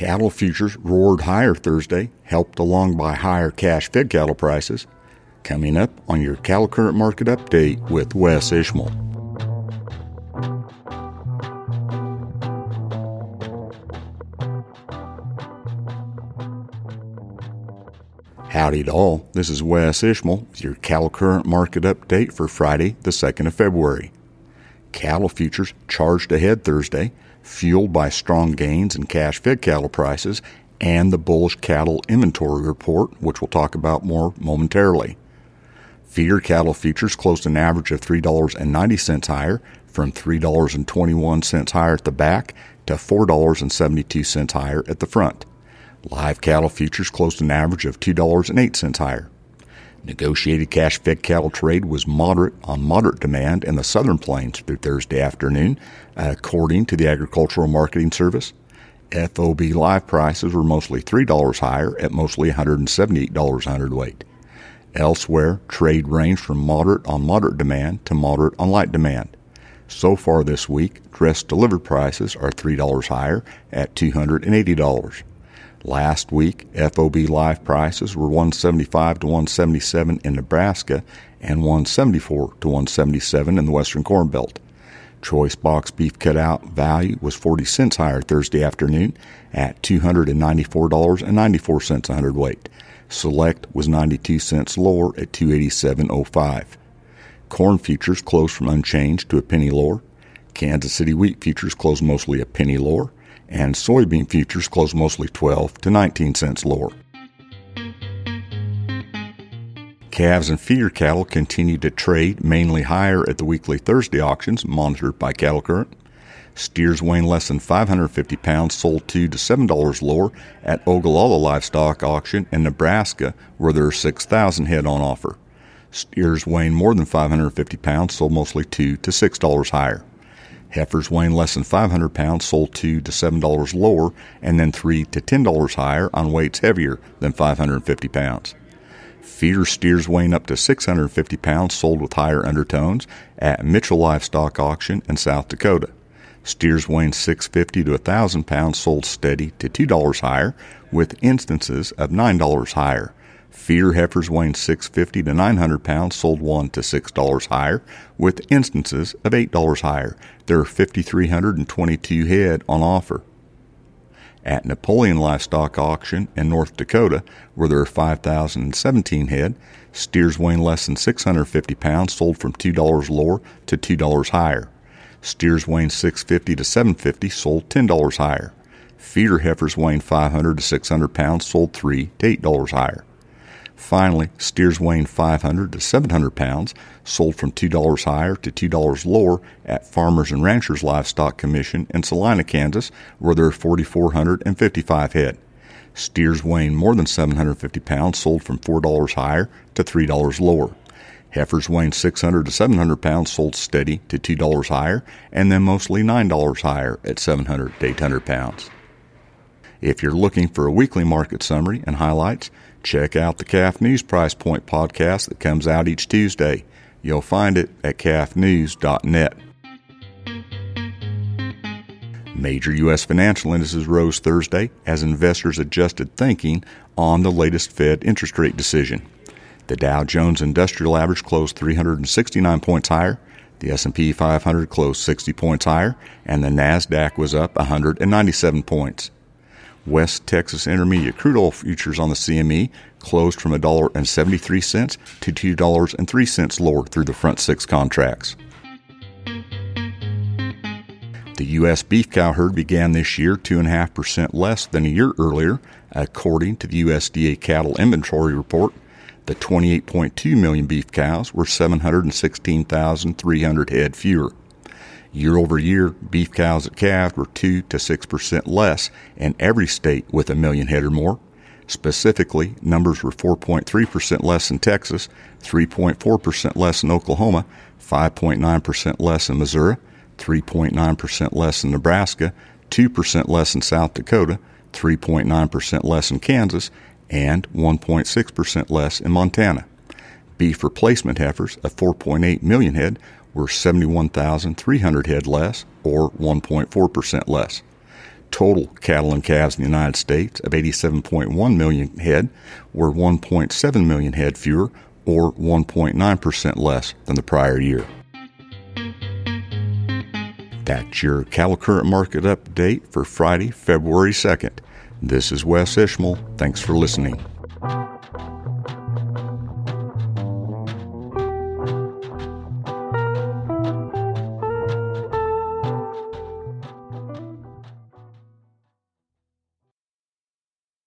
Cattle futures roared higher Thursday, helped along by higher cash fed cattle prices. Coming up on your Cattle Current Market Update with Wes Ishmael. Howdy to all, this is Wes Ishmael with your Cattle Current Market Update for Friday, the 2nd of February. Cattle futures charged ahead Thursday, fueled by strong gains in cash-fed cattle prices and the bullish cattle inventory report, which we'll talk about more momentarily. Feeder cattle futures closed an average of $3.90 higher, from $3.21 higher at the back to $4.72 higher at the front. Live cattle futures closed an average of $2.08 higher. Negotiated cash-fed cattle trade was moderate on moderate demand in the Southern Plains through Thursday afternoon, according to the Agricultural Marketing Service. FOB live prices were mostly $3 higher at mostly $178 a hundredweight. Elsewhere, trade ranged from moderate on moderate demand to moderate on light demand. So far this week, dressed delivered prices are $3 higher at $280. Last week, FOB live prices were $175 to $177 in Nebraska and $174 to $177 in the Western Corn Belt. Choice box beef cutout value was 40 cents higher Thursday afternoon at $294.94 a hundredweight. Select was 92 cents lower at $287.05. Corn futures closed from unchanged to a penny lower. Kansas City wheat futures closed mostly a penny lower, and soybean futures closed mostly 12 to 19 cents lower. Calves and feeder cattle continued to trade mainly higher at the weekly Thursday auctions monitored by Cattle Current. Steers weighing less than 550 pounds sold $2 to $7 lower at Ogallala Livestock Auction in Nebraska, where there are 6,000 head on offer. Steers weighing more than 550 pounds sold mostly $2 to $6 higher. Heifers weighing less than 500 pounds sold $2 to $7 lower and then $3 to $10 higher on weights heavier than 550 pounds. Feeder steers weighing up to 650 pounds sold with higher undertones at Mitchell Livestock Auction in South Dakota. Steers weighing 650 to 1,000 pounds sold steady to $2 higher, with instances of $9 higher. Feeder heifers weighing 650 to 900 pounds sold $1 to $6 higher, with instances of $8 higher. There are 5,322 head on offer. At Napoleon Livestock Auction in North Dakota, where there are 5,017 head, steers weighing less than 650 pounds sold from $2 lower to $2 higher. Steers weighing 650 to 750 sold $10 higher. Feeder heifers weighing 500 to 600 pounds sold $3 to $8 higher. Finally, steers weighing 500 to 700 pounds sold from $2 higher to $2 lower at Farmers and Ranchers Livestock Commission in Salina, Kansas, where there are 4,455 head. Steers weighing more than 750 pounds sold from $4 higher to $3 lower. Heifers weighing 600 to 700 pounds sold steady to $2 higher and then mostly $9 higher at 700 to 800 pounds. If you're looking for a weekly market summary and highlights, check out the Calf News Price Point podcast that comes out each Tuesday. You'll find it at calfnews.net. Major U.S. financial indices rose Thursday as investors adjusted thinking on the latest Fed interest rate decision. The Dow Jones Industrial Average closed 369 points higher, the S&P 500 closed 60 points higher, and the NASDAQ was up 197 points. West Texas Intermediate crude oil futures on the CME closed from $1.73 to $2.03 lower through the front six contracts. The U.S. beef cow herd began this year 2.5% less than a year earlier, according to the USDA cattle inventory report. The 28.2 million beef cows were 716,300 head fewer. Year over year, beef cows that calved were 2 to 6% less in every state with a million head or more. Specifically, numbers were 4.3% less in Texas, 3.4% less in Oklahoma, 5.9% less in Missouri, 3.9% less in Nebraska, 2% less in South Dakota, 3.9% less in Kansas, and 1.6% less in Montana. Beef replacement heifers of 4.8 million head were 71,300 head less, or 1.4% less. Total cattle and calves in the United States of 87.1 million head were 1.7 million head fewer, or 1.9% less than the prior year. That's your Cattle Current Market Update for Friday, February 2nd. This is Wes Ishmael. Thanks for listening.